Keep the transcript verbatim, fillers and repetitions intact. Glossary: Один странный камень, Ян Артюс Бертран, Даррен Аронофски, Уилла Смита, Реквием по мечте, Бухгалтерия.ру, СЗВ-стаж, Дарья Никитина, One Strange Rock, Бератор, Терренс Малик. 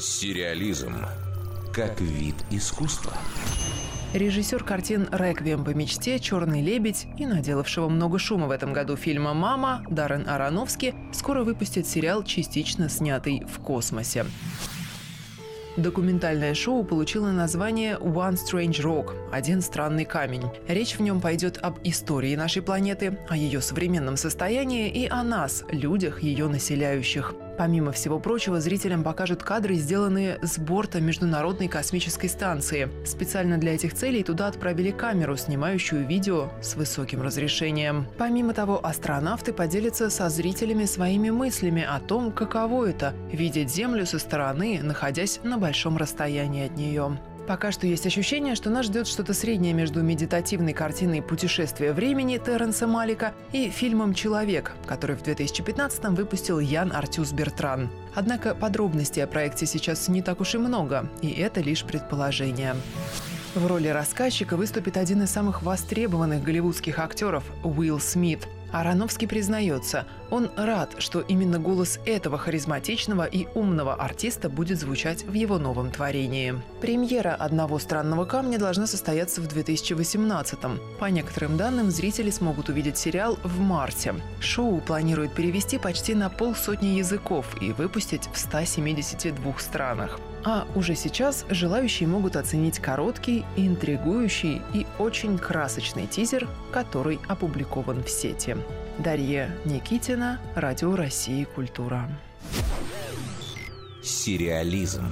Сериализм как вид искусства. Режиссер картин «Реквием по мечте», «Черный лебедь» и наделавшего много шума в этом году фильма «Мама» Даррен Аронофски скоро выпустит сериал, частично снятый в космосе. Документальное шоу получило название «One Strange Rock» – «Один странный камень». Речь в нем пойдет об истории нашей планеты, о ее современном состоянии и о нас, людях, ее населяющих. Помимо всего прочего, зрителям покажут кадры, сделанные с борта Международной космической станции. Специально для этих целей туда отправили камеру, снимающую видео с высоким разрешением. Помимо того, астронавты поделятся со зрителями своими мыслями о том, каково это – видеть Землю со стороны, находясь на большом расстоянии от нее. Пока что есть ощущение, что нас ждет что-то среднее между медитативной картиной «Путешествие времени» Терренса Малика и фильмом «Человек», который в две тысячи пятнадцатом выпустил Ян Артюс Бертран. Однако подробностей о проекте сейчас не так уж и много, и это лишь предположение. В роли рассказчика выступит один из самых востребованных голливудских актеров – Уилл Смит. Аронофски признается, он рад, что именно голос этого харизматичного и умного артиста будет звучать в его новом творении. Премьера «Одного странного камня» должна состояться в две тысячи восемнадцатом. По некоторым данным, зрители смогут увидеть сериал в марте. Шоу планируют перевести почти на полсотни языков и выпустить в ста семидесяти двух странах. А уже сейчас желающие могут оценить короткий, интригующий и очень красочный тизер, который опубликован в сети. Дарья Никитина, Радио России «Культура». Сериализм.